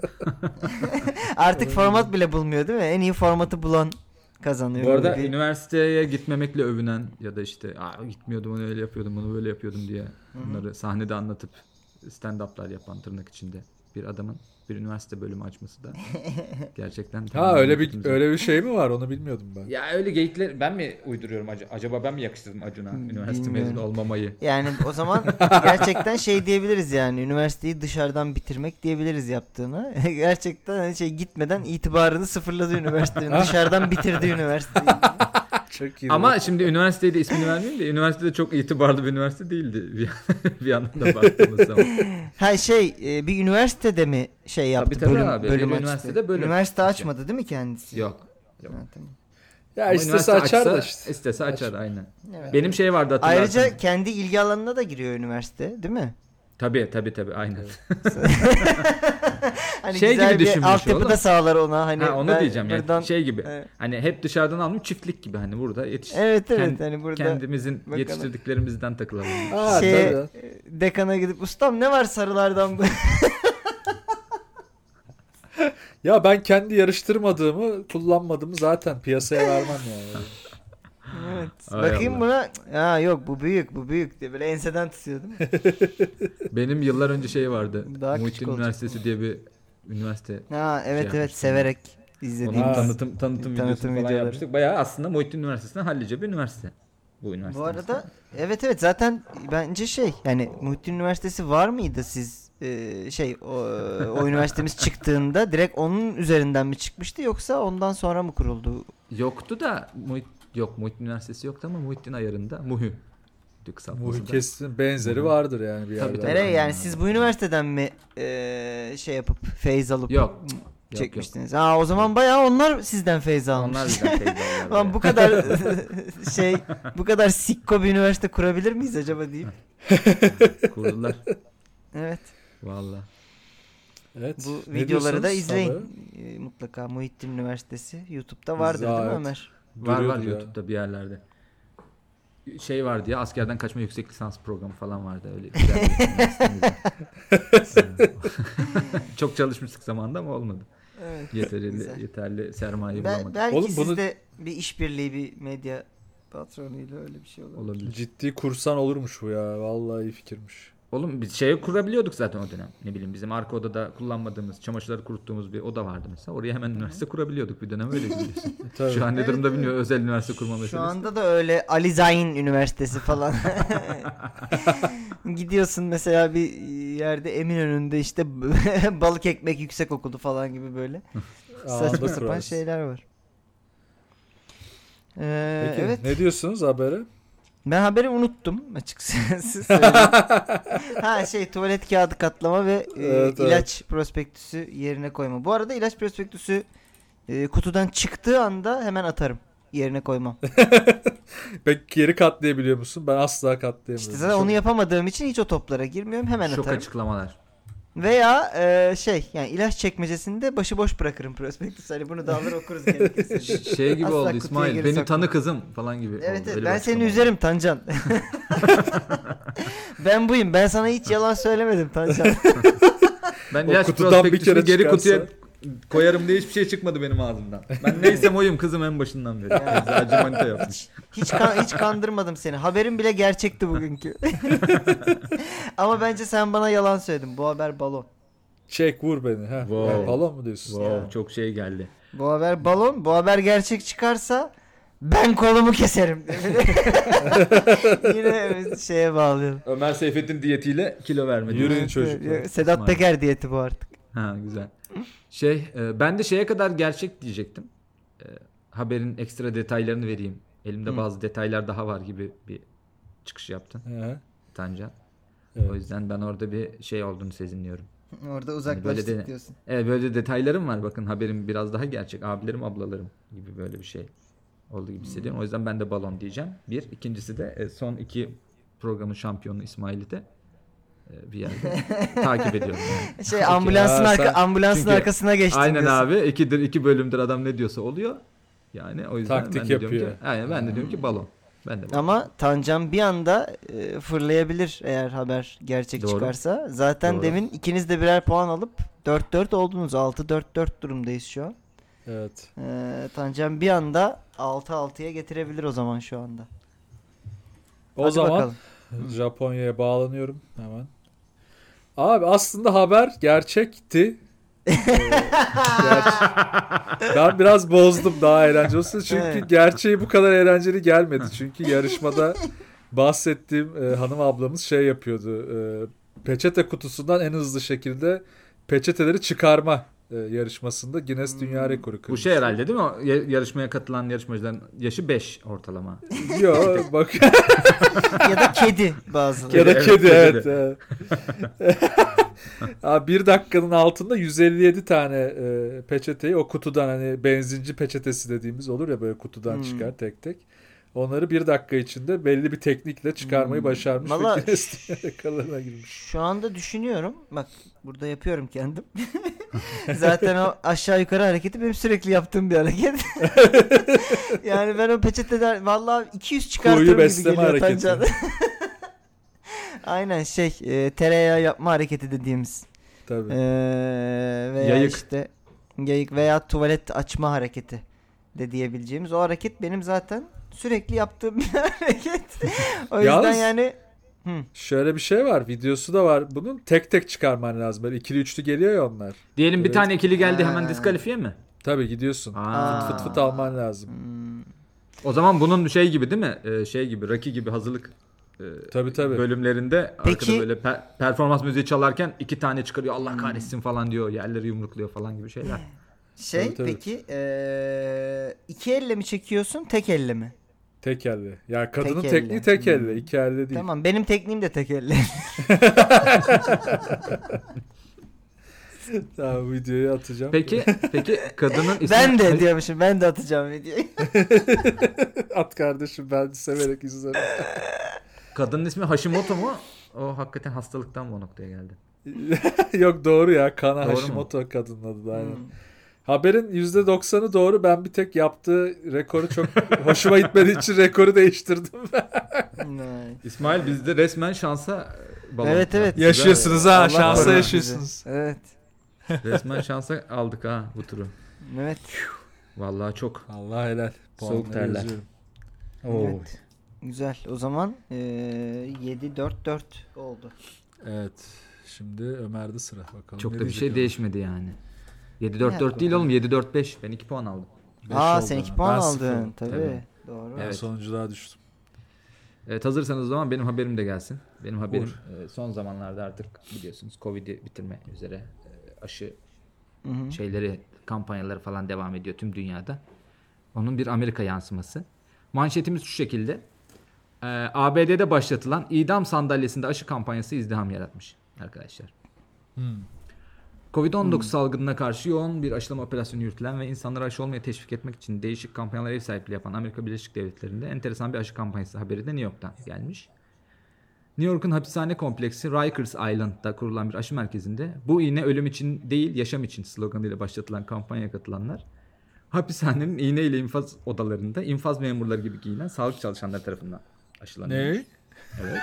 Artık format bile bulmuyor değil mi? En iyi formatı bulan kazanıyor. Bu arada bir... üniversiteye gitmemekle övünen ya da işte gitmiyordum onu öyle yapıyordum bunu böyle yapıyordum diye bunları Hı-hı. sahnede anlatıp stand-up'lar yapan tırnak içinde bir adamın bir üniversite bölümü açması da gerçekten. Ha öyle bir bitimizde. Öyle bir şey mi var? Onu bilmiyordum ben. Ya öyle geyikler ben mi uyduruyorum acaba ben mi yakıştırdım Acun'a üniversite mezunu olmamayı? Yani o zaman gerçekten şey diyebiliriz yani üniversiteyi dışarıdan bitirmek diyebiliriz yaptığını. Gerçekten hani şey gitmeden itibarını sıfırladı üniversitenin. Dışarıdan bitirdi üniversiteyi. Çok iyi. Ama şimdi üniversitede ismini vermeyeyim de üniversitede çok itibarlı bir üniversite değildi. Bir yandan da baktığımız zaman. Ha şey bir üniversitede mi şey yaptı tabii, tabii bölüm, abi. Bölüm üniversitede bölüm. Üniversite açmadı değil mi kendisi? Yok. Yok. Ha, tamam. Ya ama istese açar da işte. İstese açar Aç. Aynen. Evet, benim evet. şey vardı hatırlarsın. Ayrıca kendi ilgi alanına da giriyor üniversite değil mi? Tabii tabii tabii aynen. Hani şey güzel gibi bir altyapı da sağlar ona hani. Ha, onu diyeceğim buradan... yani şey gibi. Evet. Hani hep dışarıdan almıyor çiftlik gibi hani burada yetiş. Evet evet Kend- hani burada kendimizin bakalım. Yetiştirdiklerimizden takılalım. Aa, şey tabii. Dekana gidip ustam ne var sarılardan bu. Ya ben kendi yarıştırmadığımı kullanmadığımı zaten piyasaya vermem yani. Evet. Ay bakayım Allah. Buna. Ha yok bu büyük bu büyük diye böyle enseden tutuyor değil mi? Benim yıllar önce şey vardı. Daha Muhittin Üniversitesi mı? Diye bir üniversite. Ha evet şey evet yapmıştım. Severek izlediğim tanıtım tanıtım, tanıtım videoları yapmıştık. Bayağı aslında Muhittin Üniversitesi'nden hallice bir üniversite. Bu üniversite. Bu arada aslında. Evet evet zaten bence şey yani Muhittin Üniversitesi var mıydı siz e, şey o, o üniversitemiz çıktığında direkt onun üzerinden mi çıkmıştı yoksa ondan sonra mı kuruldu? Yoktu da Muhittin Yok Muhittin Üniversitesi yoktu ama Muhittin ayarında Muhü. Muhü kesin benzeri Muhü. Vardır yani bir tabii, yerde. Tabii. Yani siz bu üniversiteden mi e, şey yapıp feyz alıp yok. Çekmiştiniz? Yok, yok. Ha o zaman bayağı onlar sizden feyz almış. Onlar bizden feyz almış. Bu kadar şey bu kadar sikko bir üniversite kurabilir miyiz acaba diyeyim. Kurdular. Evet. Vallahi. Evet. Bu ne videoları da izleyin. Sana? Mutlaka Muhittin Üniversitesi YouTube'da vardır Zahat. Değil mi Ömer? Var var YouTube'da bir yerlerde. şey vardı ya, askerden kaçma yüksek lisans programı falan vardı öyle. Çok çalışmıştık zamanında ama olmadı. Evet, yeterli güzel. yeterli sermaye Bel- bulamadık. Belki Oğlum, sizde bunu... bir işbirliği, bir medya patronuyla öyle bir şey olabilir. olabilir. Ciddi kursan olurmuş bu ya. Vallahi iyi fikirmiş. Oğlum biz şeye kurabiliyorduk zaten o dönem. Ne bileyim bizim arka odada kullanmadığımız, çamaşırları kuruttuğumuz bir oda vardı mesela. Oraya hemen üniversite kurabiliyorduk bir dönem, öyle biliyorsun. Şu an ne durumda evet, bilmiyorum. Özel üniversite kurma meselesi. Şu anda da öyle Ali Zayn Üniversitesi falan. Gidiyorsun mesela bir yerde Eminönü'nde işte balık ekmek yüksek okulu falan gibi böyle. Saçma sapan şeyler var. Ee, Peki, evet. Ne diyorsunuz habere? Ben haberi unuttum açıkçası. ha şey tuvalet kağıdı katlama ve e, evet, ilaç evet. prospektüsü yerine koyma. Bu arada ilaç prospektüsü e, kutudan çıktığı anda hemen atarım. Yerine koymam. Peki geri katlayabiliyor musun? Ben asla katlayamıyorum. İşte zaten Çok... onu yapamadığım için hiç o toplara girmiyorum. Hemen Şok atarım. Şok açıklamalar. Veya e, şey yani ilaç çekmecesinde başıboş bırakırım prospektüs. Hani bunu da alır okuruz gerekirse. Şey gibi Asla oldu İsmail. Beni tanı kızım falan gibi. Evet oldu. Evet, ben seni üzerim Tancan. Ben buyum. Ben sana hiç yalan söylemedim Tancan. Ben ilaç prospektüsünü geri kutuya koyarım diye hiçbir şey çıkmadı benim ağzımdan. Ben neysem oyum kızım en başından beri. Eczacı manita yapmış. Hiç, kan, hiç kandırmadım seni. Haberin bile gerçekti bugünkü. Ama bence sen bana yalan söyledin. Bu haber balon. Çek vur beni. Heh. Wow. Evet. Balon mu diyorsun? Wow. Yani. Çok şey geldi. Bu haber balon. Bu haber gerçek çıkarsa ben kolumu keserim. Yine şeye bağlıyorum. Ömer Seyfettin diyetiyle kilo vermedi. Yürüyün çocuklar. Sedat Peker diyeti bu artık. Ha güzel. Şey e, ben de şeye kadar gerçek diyecektim. E, haberin ekstra detaylarını vereyim. Elimde Hı. bazı detaylar daha var gibi bir çıkış yaptın. Hı. Tancan. Evet. O yüzden ben orada bir şey olduğunu sezinliyorum. Orada uzaklaştık yani de, diyorsun. Evet böyle detaylarım var. Bakın haberim biraz daha gerçek. Abilerim, ablalarım gibi böyle bir şey olduğu gibi hissediyorum. Hı. O yüzden ben de balon diyeceğim. Bir. İkincisi de e, son iki programın şampiyonu İsmail'i de bir yerde takip ediyorum. Yani. Şey ambulansın, arka, ambulansın Çünkü, arkasına geçtim. Aynen diyorsun. Abi. İkidir, iki bölümdür adam ne diyorsa oluyor. Yani o yüzden taktik ben de yapıyor. Diyorum ki, aynen, ben de hmm. diyorum ki balon. Ben de balon. Ama Tancan bir anda e, fırlayabilir eğer haber gerçek Doğru. çıkarsa. Zaten Doğru. demin ikiniz de birer puan alıp dört dört oldunuz. altı dört dört durumdayız şu an. Evet. E, Tancan bir anda altı altıya getirebilir o zaman şu anda. O Hadi zaman bakalım. Japonya'ya bağlanıyorum hemen. Abi aslında haber gerçekti. ee, gerçek. Ben biraz bozdum daha eğlenceli olsun. Çünkü evet. gerçeği bu kadar eğlenceli gelmedi. Çünkü yarışmada bahsettiğim e, hanım ablamız şey yapıyordu. E, peçete kutusundan en hızlı şekilde peçeteleri çıkarma e, yarışmasında Guinness hmm. Dünya Rekoru kırmıştı. Bu şey herhalde değil mi? O yarışmaya katılan yarışmacıların yaşı beş ortalama. Yok bak. Ya da kedi bazıları. Ya da evet, kedi evet. evet. Abi bir dakikanın altında yüz elli yedi tane e, peçeteyi o kutudan hani benzinci peçetesi dediğimiz olur ya böyle kutudan hmm. çıkar tek tek. Onları bir dakika içinde belli bir teknikle çıkarmayı hmm. başarmış. Valla yakalarına girmiş. Şu anda düşünüyorum. Bak burada yapıyorum kendim. Zaten o aşağı yukarı hareketi benim sürekli yaptığım bir hareket. Yani ben o peçeteden vallahi iki yüz çıkartırım gibi geliyor hareketi. Aynen şey e, tereyağı yapma hareketi dediğimiz. Tabii. E, veya yayık. işte yayık veya tuvalet açma hareketi de diyebileceğimiz o hareket benim zaten sürekli yaptığım bir hareket. O yüzden Yalnız, yani hı. şöyle bir şey var. Videosu da var. Bunun tek tek çıkarman lazım. Böyle ikili üçlü geliyor ya onlar. Diyelim evet. bir tane ikili geldi ha. hemen diskalifiye mi? Tabii gidiyorsun. Aa. Fıt fıt fıt alman lazım. Hmm. O zaman bunun şey gibi değil mi? Ee, şey gibi Rocky gibi hazırlık e, tabii, tabii. bölümlerinde Peki. arkada böyle per- performans müziği çalarken iki tane çıkarıyor. Allah kahretsin hmm. falan diyor. Yerleri yumrukluyor falan gibi şeyler. Şey tabii, tabii. peki e, iki elle mi çekiyorsun tek elle mi? Tek elle. Ya yani kadının tek tekniği elle. tek elle. Hmm. İki elle değil. Tamam benim tekniğim de tek elle. Tamam videoyu atacağım. Peki peki kadının ismi... Ben de diyormuşum ben de atacağım videoyu. At kardeşim ben severek izlerim. Kadının ismi Hashimoto mu? O hakikaten hastalıktan bu noktaya geldi. Yok doğru ya Kana Hashimoto kadının adı da. Hmm. Haberin yüzde doksanı doğru. Ben bir tek yaptığı rekoru çok hoşuma gitmediği için rekoru değiştirdim. İsmail, biz de resmen şansa balon. Evet evet. Yaşıyorsunuz ha. Şansa yaşıyorsunuz. Evet. Resmen şansa aldık ha bu turu. Evet. Vallahi çok. Vallahi helal. Soğuk terler. Evet. Güzel. O zaman e, yedi dört dört oldu. Evet. Şimdi Ömer'de sıra. Bakalım. Çok da bir şey değişmedi yani. yedi dört dört evet, değil oğlum, yedi dört beş. Ben iki puan aldım. Aa, sen iki puan ben aldın. Tabii. Tabii. Doğru. Evet. Sonunculuğa düştüm. Evet, hazırsanız o zaman benim haberim de gelsin. Benim haberim Uğur. Son zamanlarda artık biliyorsunuz Covid'i bitirme üzere aşı Hı-hı. şeyleri, kampanyaları falan devam ediyor tüm dünyada. Onun bir Amerika yansıması. Manşetimiz şu şekilde. A B D'de başlatılan idam sandalyesinde aşı kampanyası izdiham yaratmış arkadaşlar. Hmm. Covid on dokuz hmm. salgınına karşı yoğun bir aşılama operasyonu yürütülen ve insanları aşı olmaya teşvik etmek için değişik kampanyalara ev sahipliği yapan Amerika Birleşik Devletleri'nde enteresan bir aşı kampanyası haberi de New York'tan gelmiş. New York'un hapishane kompleksi Rikers Island'da kurulan bir aşı merkezinde "Bu iğne ölüm için değil, yaşam için" sloganıyla başlatılan kampanyaya katılanlar hapishanenin iğneyle infaz odalarında infaz memurları gibi giyinen sağlık çalışanları tarafından aşılanıyor. Ne? Evet.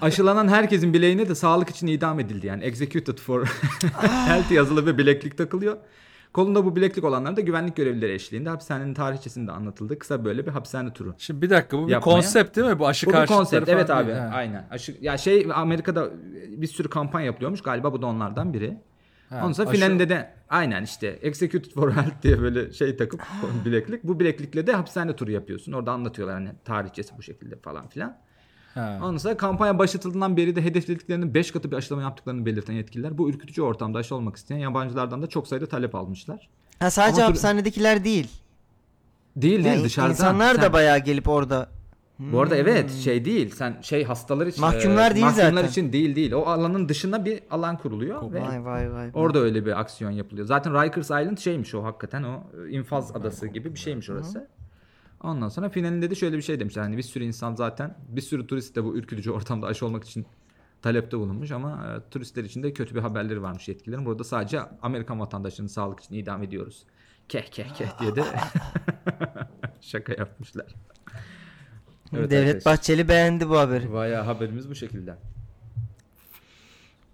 Aşılanan herkesin bileğine de "sağlık için idam edildi" yani "executed for health" yazılı bir bileklik takılıyor. Kolunda bu bileklik olanlar da güvenlik görevlileri eşliğinde hapishanenin tarihçesinde anlatıldı. Kısa böyle bir hapishane turu. Şimdi bir dakika, bu bir yapmaya. Konsept değil mi? Bu aşı bu karşıtları konsept, falan. Evet abi yani. Aynen. Aşı, ya şey, Amerika'da bir sürü kampanya yapılıyormuş galiba, bu da onlardan biri. Ondan sonra finalinde de aynen işte "executed for health" diye böyle şey takıp bileklik. Bu bileklikle de hapishane turu yapıyorsun. Orada anlatıyorlar hani tarihçesi bu şekilde falan filan. Ha. Ondan sonra kampanya başlatıldığından beri de hedeflediklerinin beş katı bir aşılama yaptıklarını belirten yetkililer bu ürkütücü ortamda aşı olmak isteyen yabancılardan da çok sayıda talep almışlar. Ha, sadece ama hapishanedekiler tur... değil. Değil değil yani, dışarıdan. İnsanlar sen... da bayağı gelip orada. Bu arada evet şey değil, sen şey hastalar için, mahkumlar, e, değil, mahkumlar zaten. için değil değil. O alanın dışında bir alan kuruluyor. Ve vay, vay, vay. Orada öyle bir aksiyon yapılıyor. Zaten Rikers Island şeymiş o, hakikaten o infaz vay, adası vay, gibi vay. bir şeymiş orası. Hı. Ondan sonra finalinde de şöyle bir şey demişler. Hani bir sürü insan zaten, bir sürü turist de bu ürkütücü ortamda aşı olmak için talepte bulunmuş ama e, turistler için de kötü bir haberleri varmış yetkililerin. Burada sadece Amerikan vatandaşının "sağlık için idam ediyoruz. Keh keh keh" diye de şaka yapmışlar. Evet, Devlet arkadaş. Bahçeli beğendi bu haberi. Bayağı haberimiz bu şekilde.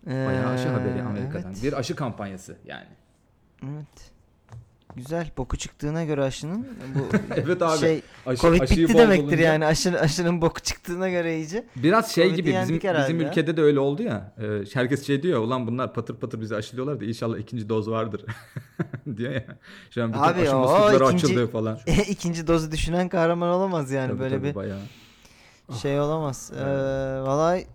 Ee, Bayağı aşı haberi Amerika'dan. Evet. Bir aşı kampanyası yani. Evet. Güzel. Boku çıktığına göre aşının. Bu evet abi. Şey, aşı, Covid bitti demektir olunca... yani. Aşı, aşının boku çıktığına göre iyice. Biraz şey COVID'i gibi bizim, bizim ülkede de öyle oldu ya. E, herkes şey diyor, "ulan bunlar patır patır bizi aşılıyorlar da inşallah ikinci doz vardır" diyor ya. Şu an bütün abi, aşı muslukları açıldı falan. İkinci dozu düşünen kahraman olamaz yani. Tabii, böyle tabii, bir bayağı. Şey olamaz. Ee, vallahi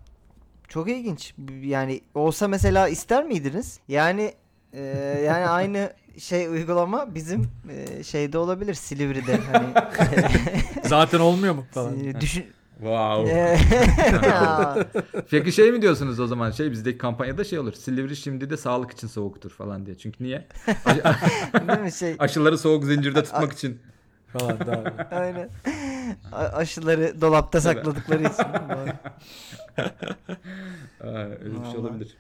çok ilginç. Yani olsa mesela ister miydiniz? Yani e, yani aynı şey uygulama bizim e, şeyde olabilir, Silivri'de hani. Zaten olmuyor mu falan. Düşün. Wow. Peki şey mi diyorsunuz o zaman, şey bizdeki kampanyada şey olur: "Silivri şimdi de sağlık için soğuktur" falan diye. Çünkü niye? Değil mi şey? Aşıları soğuk zincirde tutmak A- için falan. Aynen. A- aşıları dolapta sakladıkları için. Öyle bir şey olabilir.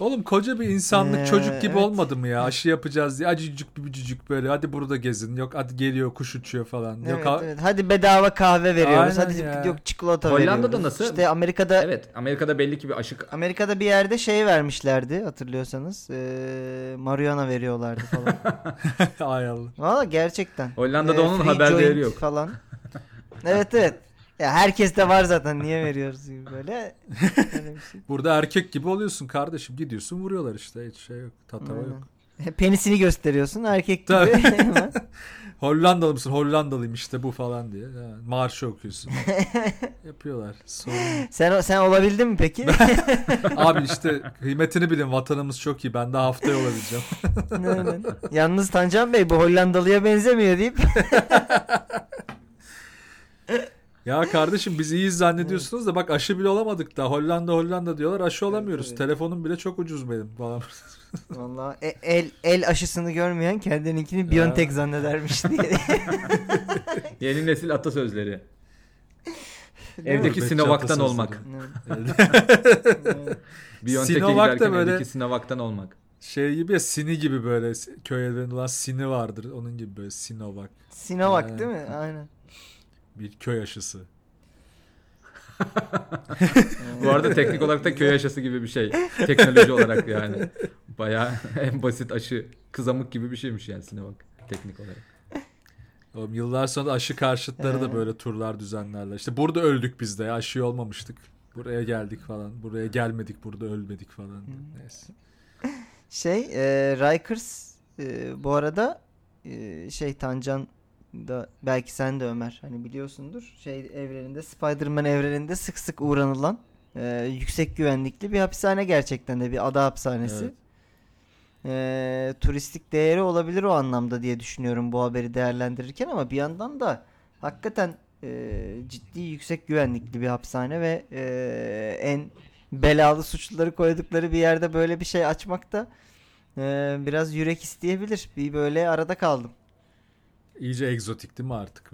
Oğlum koca bir insanlık ee, çocuk gibi evet. olmadı mı ya? Aşı yapacağız diye acıcık bir cücük böyle. Hadi burada gezin. Yok hadi geliyor kuş uçuyor falan. Yok, evet, ha- evet. Hadi bedava kahve veriyoruz. Aynen hadi ya. Yok çikolata Hollanda'da veriyoruz. Hollanda'da nasıl? İşte Amerika'da. Evet, Amerika'da belli ki bir aşı. Amerika'da bir yerde şey vermişlerdi hatırlıyorsanız. Ee, marihuana veriyorlardı falan. Ay Allah. Valla gerçekten. Hollanda'da ee, onun haberleri yok falan. Evet evet. Ya herkes de var zaten, niye veriyoruz gibi böyle. Şey. Burada erkek gibi oluyorsun kardeşim, gidiyorsun vuruyorlar işte, hiç şey yok, tatava yok. Penisini gösteriyorsun erkek gibi. Hollandalı mısın? Hollandalıyım işte bu falan diye. Yani marşı okuyorsun. Yapıyorlar. Sorun. Sen sen olabildin mi peki? Abi işte kıymetini bilin, vatanımız çok iyi. Ben daha haftaya olabileceğim. Yalnız Tancan Bey bu Hollandalıya benzemiyor deyip. Ya kardeşim biz iyiyiz zannediyorsunuz evet. da bak aşı bile olamadık da Hollanda Hollanda diyorlar, aşı olamıyoruz. Evet, evet. Telefonum bile çok ucuz benim. Vallahi el el aşısını görmeyen kendininkini Biontech zannedermiş diye. Yeni nesil atasözleri. Evdeki Sinovac'tan olmak. Sinovac da böyle. Sinovac'tan olmak. Şey gibi ya, Sini gibi böyle köye dönülen Sini vardır. Onun gibi böyle Sinovac. Sinovac yani, değil mi? Aynen. Bir köy aşısı. Bu arada teknik olarak da köy aşısı gibi bir şey. Teknoloji olarak yani. Bayağı en basit aşı. Kızamık gibi bir şeymiş yani Sinovac teknik olarak. Oğlum, yıllar sonra aşı karşıtları da böyle turlar düzenlerler. İşte burada öldük biz de ya. Aşıyı olmamıştık. Buraya geldik falan. Buraya gelmedik. Burada ölmedik falan. Neyse. Şey e, Rikers e, bu arada e, şey Tancan da belki sen de Ömer hani biliyorsundur şey evreninde Spider-Man evreninde sık sık uğranılan e, yüksek güvenlikli bir hapishane gerçekten de bir ada hapishanesi. Evet. E, turistik değeri olabilir o anlamda diye düşünüyorum bu haberi değerlendirirken ama bir yandan da hakikaten e, ciddi yüksek güvenlikli bir hapishane ve e, en belalı suçluları koydukları bir yerde böyle bir şey açmak da e, biraz yürek isteyebilir. Bir böyle arada kaldım. İyice egzotik değil mi artık?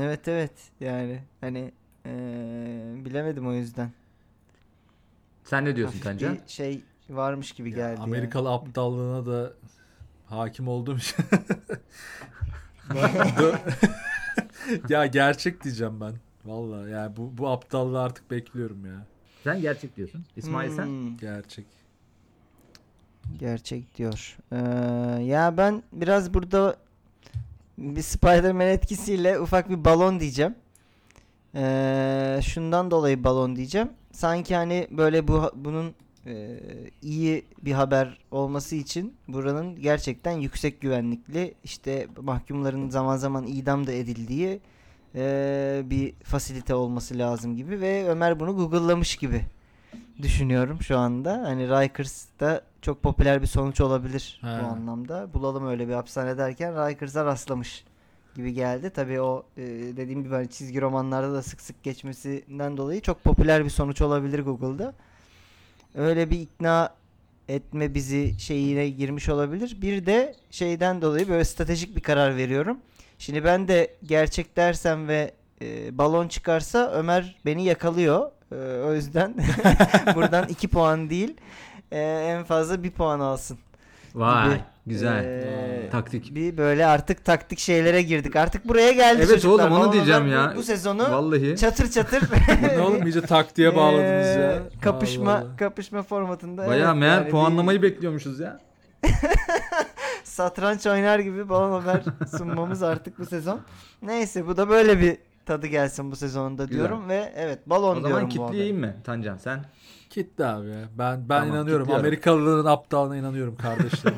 Evet evet yani hani e, bilemedim o yüzden. Sen ne diyorsun Tancan? Bir şey varmış gibi ya, geldi. Amerikalı yani. Aptallığına da hakim olduğum için. Ya gerçek diyeceğim ben. Vallahi yani bu, bu aptallığı artık bekliyorum ya. Sen gerçek diyorsun. İsmail hmm. sen? Gerçek. Gerçek diyor. Ee, ya ben biraz burada bir Spider-Man etkisiyle ufak bir balon diyeceğim. Ee, şundan dolayı balon diyeceğim. Sanki hani böyle bu bunun e, iyi bir haber olması için buranın gerçekten yüksek güvenlikli işte mahkumların zaman zaman idam da edildiği Ee, bir fasilite olması lazım gibi ve Ömer bunu Google'lamış gibi düşünüyorum şu anda. Hani Rikers'da çok popüler bir sonuç olabilir He. bu anlamda. Bulalım öyle bir hapishane derken Rikers'a rastlamış gibi geldi. Tabii o e, dediğim gibi çizgi romanlarda da sık sık geçmesinden dolayı çok popüler bir sonuç olabilir Google'da. Öyle bir ikna etme bizi şeyine girmiş olabilir. Bir de şeyden dolayı böyle stratejik bir karar veriyorum. Şimdi ben de gerçek dersem ve e, balon çıkarsa Ömer beni yakalıyor. E, o yüzden buradan iki puan değil e, en fazla bir puan alsın. Vay gibi. Güzel. E, taktik. Bir böyle artık taktik şeylere girdik. Artık buraya geldi evet, çocuklar. Evet oğlum onu diyeceğim ya. Bu, bu sezonu vallahi çatır çatır. Ne oğlum iyice taktiğe bağladınız e, ya. Kapışma Allah. kapışma formatında. Bayağı evet, meğer yani puanlamayı bir... bekliyormuşuz ya. Satranç oynar gibi balon haber sunmamız artık bu sezon. Neyse bu da böyle bir tadı gelsin bu sezonda diyorum Güzel. Ve evet balon diyorum bu haberi. O zaman kitleyeyim mi Tancan sen? Kitle abi ya. Ben, ben tamam, inanıyorum. Amerikalıların aptalına inanıyorum kardeşlerim.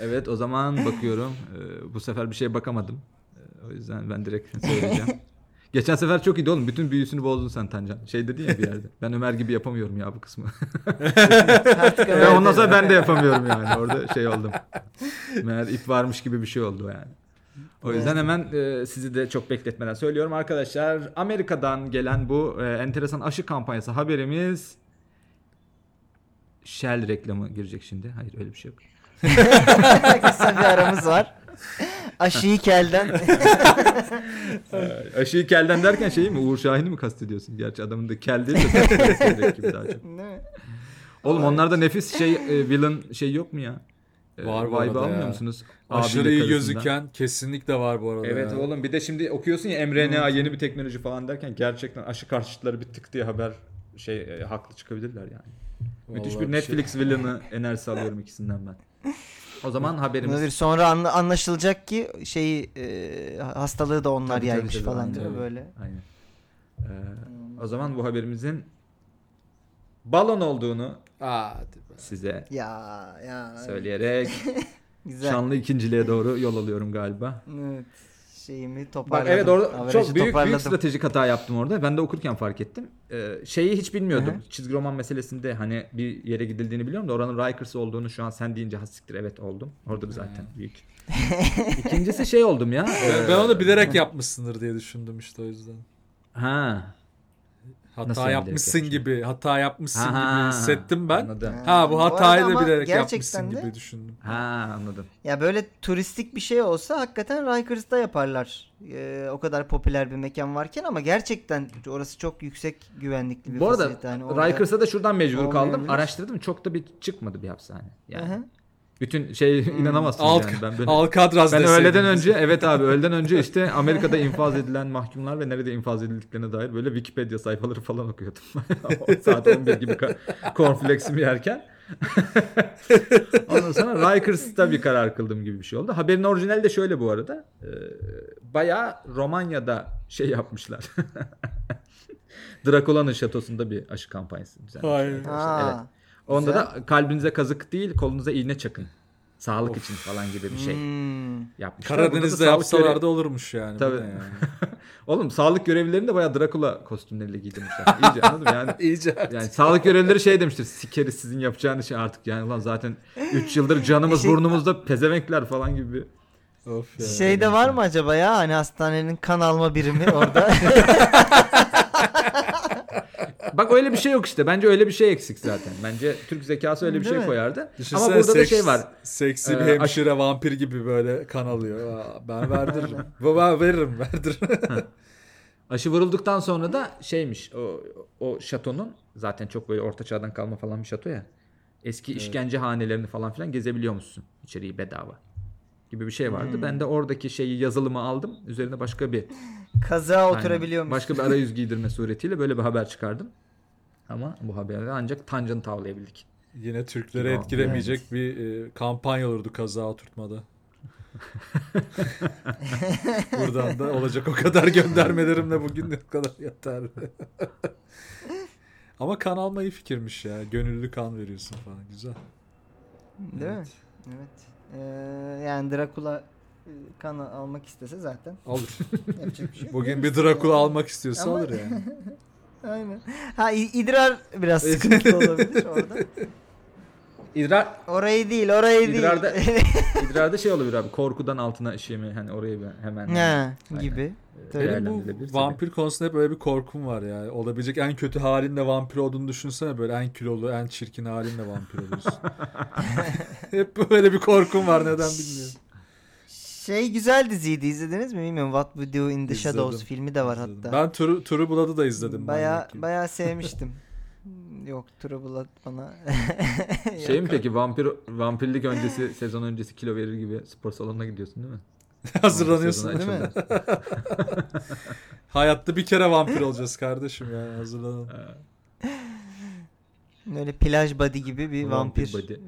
Evet o zaman bakıyorum. Bu sefer bir şeye bakamadım. O yüzden ben direkt söyleyeceğim. Geçen sefer çok iyiydi oğlum. Bütün büyüsünü bozdun sen Tancan. Şey dedin ya bir yerde. Ben Ömer gibi yapamıyorum ya bu kısmı. Ya ondan sonra ben de yapamıyorum yani. Orada şey oldum. Meğer ip varmış gibi bir şey oldu yani. O yüzden hemen e, sizi de çok bekletmeden söylüyorum. Arkadaşlar Amerika'dan gelen bu e, enteresan aşı kampanyası haberimiz. Shell reklamı girecek şimdi. Hayır öyle bir şey yok. Kısa bir aramız var. Aşıyı kelden. Aşıyı kelden derken şeyi mi? Uğur Şahin'i mi kastediyorsun? Gerçi adamın da kel değil de. Gibi daha çok. Oğlum onlarda nefis şey e, villain şey yok mu ya? E, var bu arada almıyor ya. Musunuz? Aşırı iyi gözüken kesinlikle var bu arada. Evet ya. Oğlum bir de şimdi okuyorsun ya mRNA hmm. yeni bir teknoloji falan derken gerçekten aşı karşıtları bir tık diye haber şey e, haklı çıkabilirler yani. Vallahi müthiş bir Netflix şey. Villain'ı enerjisi alıyorum ikisinden ben. O zaman haberimiz. Bir sonra anla, anlaşılacak ki şeyi e, hastalığı da onlar tabii, yaymış tabii, falan değil mi böyle? Aynen. Ee, hmm. O zaman bu haberimizin balon olduğunu Aa, size ya, ya, söyleyerek evet. şanlı ikinciliğe doğru yol alıyorum galiba. Evet. Şeyimi toparladım. Bak, evet orada çok büyük, büyük stratejik hata yaptım orada. Ben de okurken fark ettim. Ee, şeyi hiç bilmiyordum. Hı-hı. Çizgi roman meselesinde hani bir yere gidildiğini biliyorum da oranın Rikers olduğunu şu an sen deyince hassiktir evet oldum. Orada bir zaten Hı-hı. büyük. İkincisi şey oldum ya. Ben, ben onu bilerek yapmışsındır diye düşündüm işte o yüzden. Ha. Hata Nasıl yapmışsın gibi, hata yapmışsın ha, gibi hissettim ben. Anladım. Ha bu hatayı da bilerek yapmışsın de. gibi düşündüm. Ha anladım. Ya böyle turistik bir şey olsa hakikaten Rikers'da yaparlar. Ee, o kadar popüler bir mekan varken ama gerçekten orası çok yüksek güvenlikli bir fasilite. Bu arada yani Rikers'da da şuradan mecbur kaldım. Araştırdım, çok da bir çıkmadı bir hapishane. Yani. Hı hı. Bütün şey hmm. inanamazsınız Al- yani. Ben, böyle, Alcatraz ben öğleden önce evet abi öğleden önce işte Amerika'da infaz edilen mahkumlar ve nerede infaz edildiklerine dair böyle Wikipedia sayfaları falan okuyordum. Saat on bir gibi cornflakes'imi yerken. Ondan sonra Rikers'ta bir karar kıldım gibi bir şey oldu. Haberin orijinali de şöyle bu arada. Ee, bayağı Romanya'da şey yapmışlar. Dracula'nın şatosunda bir aşı kampanyası düzenlemişler. Evet. Onda güzel. Da kalbinize kazık değil kolunuza iğne çakın. Sağlık of. için falan gibi bir şey hmm. yapmışlar. Karadeniz'de yapsalar görev... da olurmuş yani. Tabii. Yani. Oğlum sağlık görevlilerini de bayağı Dracula kostümleriyle giydirmişler. İyice anladın mı? Yani, İyice artık. Yani sağlık görevlileri şey demiştir. Sikeri sizin yapacağınız şey artık. Yani ulan zaten üç yıldır canımız burnumuzda pezevenkler falan gibi. Of ya. Şeyde var mı acaba ya? Hani hastanenin kan alma birimi orada. Bak öyle bir şey yok işte. Bence öyle bir şey eksik zaten. Bence Türk zekası öyle bir Değil şey mi? koyardı. Düşünsene ama burada seks, da şey var. Seksi bir ee, hemşire aş- vampir gibi böyle kan alıyor. Aa, ben verdiririm. Baba veririm, verdiririm. Aşı vurulduktan sonra da şeymiş o, o şatonun zaten çok böyle orta çağdan kalma falan bir şato ya. Eski evet. işkence hanelerini falan filan gezebiliyor musun? İçeriği bedava. Gibi bir şey vardı. Hmm. Ben de oradaki şeyi yazılımı aldım. Üzerine başka bir kaza oturabiliyor musun? Başka bir arayüz giydirme suretiyle böyle bir haber çıkardım. Ama bu haberde ancak Tancan'ı tavlayabildik. Yine Türklere Kim etkilemeyecek evet. bir e, kampanya olurdu kaza oturtmada. Buradan da olacak o kadar göndermelerimle bugün ne kadar yeter. Ama kan almayı fikirmiş ya. Gönüllü kan veriyorsun falan. Güzel. Değil evet. mi? Evet. Ee, yani Dracula kan almak istese zaten alır. Yapacak bir şey. Bugün bir Dracula almak istiyorsa ama... alır yani. Aynen. Ha idrar biraz sıkıntı olabilir orada. İdrar orayı değil, orayı idrarda, değil. İdrarda şey olabilir abi. Korkudan altına işimi hani orayı hemen ha, hani, gibi. Tabii bu vampir konusunda hep böyle bir korkum var ya. Olabilecek en kötü halinle vampir olduğunu düşünsene böyle en kilolu, en çirkin halinle vampir oluyorsun. Hep böyle bir korkum var neden bilmiyorum. Şey güzel diziydi, izlediniz mi bilmiyorum. What We Do in the izledim. Shadows filmi de var izledim. Hatta. Ben True, True Blood'ı da izledim. Bayağı bayağı sevmiştim. Yok True Blood bana. Şey mi peki vampir vampirlik öncesi sezon öncesi kilo verir gibi spor salonuna gidiyorsun değil mi? Hazırlanıyorsun değil mi? Hayatta bir kere vampir olacağız kardeşim yani hazırlanın. Böyle plaj body gibi bir vampir, vampir body.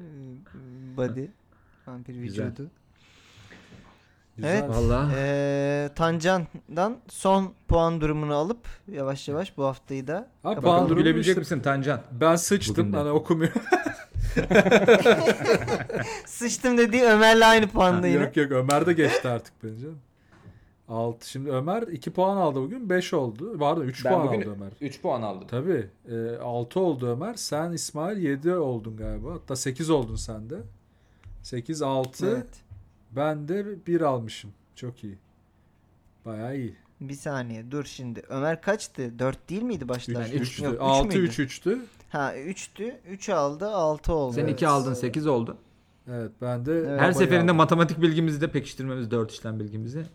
body. Vampir güzel. Vücudu. Güzel. Evet. Vallahi. E, Tancan'dan son puan durumunu alıp yavaş yavaş bu haftayı da abi, puan durumu bilebilecek işte. misin Tancan? Ben sıçtım hani okumuyorum. Sıçtım dediği Ömer'le aynı puanda yine. Yok yok Ömer de geçti artık bence. altı Şimdi Ömer iki puan aldı bugün. beş oldu. Vardı üç puan aldı Ömer. üç puan aldım. Tabii. E, altı oldu Ömer. Sen İsmail yedi oldun galiba. Hatta sekiz oldun sen de. sekiz altı Evet. Ben de bir almışım. Çok iyi. Bayağı iyi. Bir saniye dur şimdi. Ömer kaçtı? dört değil mmiydi başlar? üç, üç, üç, altı üç üçtü Ha üçtü. üç aldı. altı oldu. Sen iki evet. aldın. sekiz oldu. Evet ben de. Evet, her seferinde aldım. Matematik bilgimizi de pekiştirmemiz. dört işlem bilgimizi.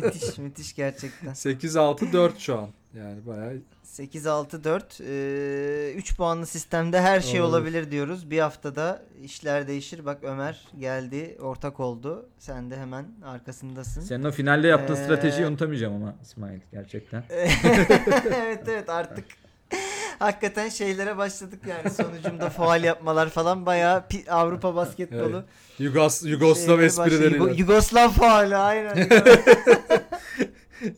Müthiş müthiş gerçekten. sekiz altı dört şu an. Yani bayağı. sekiz altı dört Ee, üç puanlı sistemde her şey olur. Olabilir diyoruz. Bir haftada işler değişir. Bak Ömer geldi, ortak oldu. Sen de hemen arkasındasın. Senin o finalde yaptığın ee... stratejiyi unutamayacağım ama İsmail gerçekten. Evet evet artık hakikaten şeylere başladık yani sonucumda faul yapmalar falan bayağı pi- Avrupa basketbolu. Evet. Yugos- Yugoslav esprileri. Yugo- Yugoslav faulü aynen.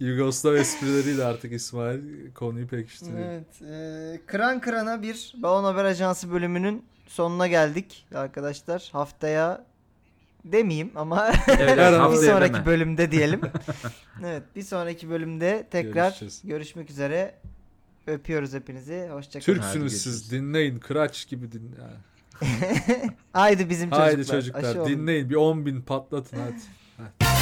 Yugoslav esprileriyle artık İsmail konuyu pekiştiriyor. Evet, e, kıran kırana bir Balon Haber Ajansı bölümünün sonuna geldik arkadaşlar. Haftaya demeyeyim ama evet, bir sonraki deme. bölümde diyelim. Evet, bir sonraki bölümde tekrar Görüşeceğiz. görüşmek üzere. Öpüyoruz hepinizi. Hoşçakalın. Türksünüz siz, dinleyin. Kıraç gibi dinleyin. Haydi bizim çocuklar. Haydi çocuklar, çocuklar. dinleyin. Bir on bin patlatın hadi.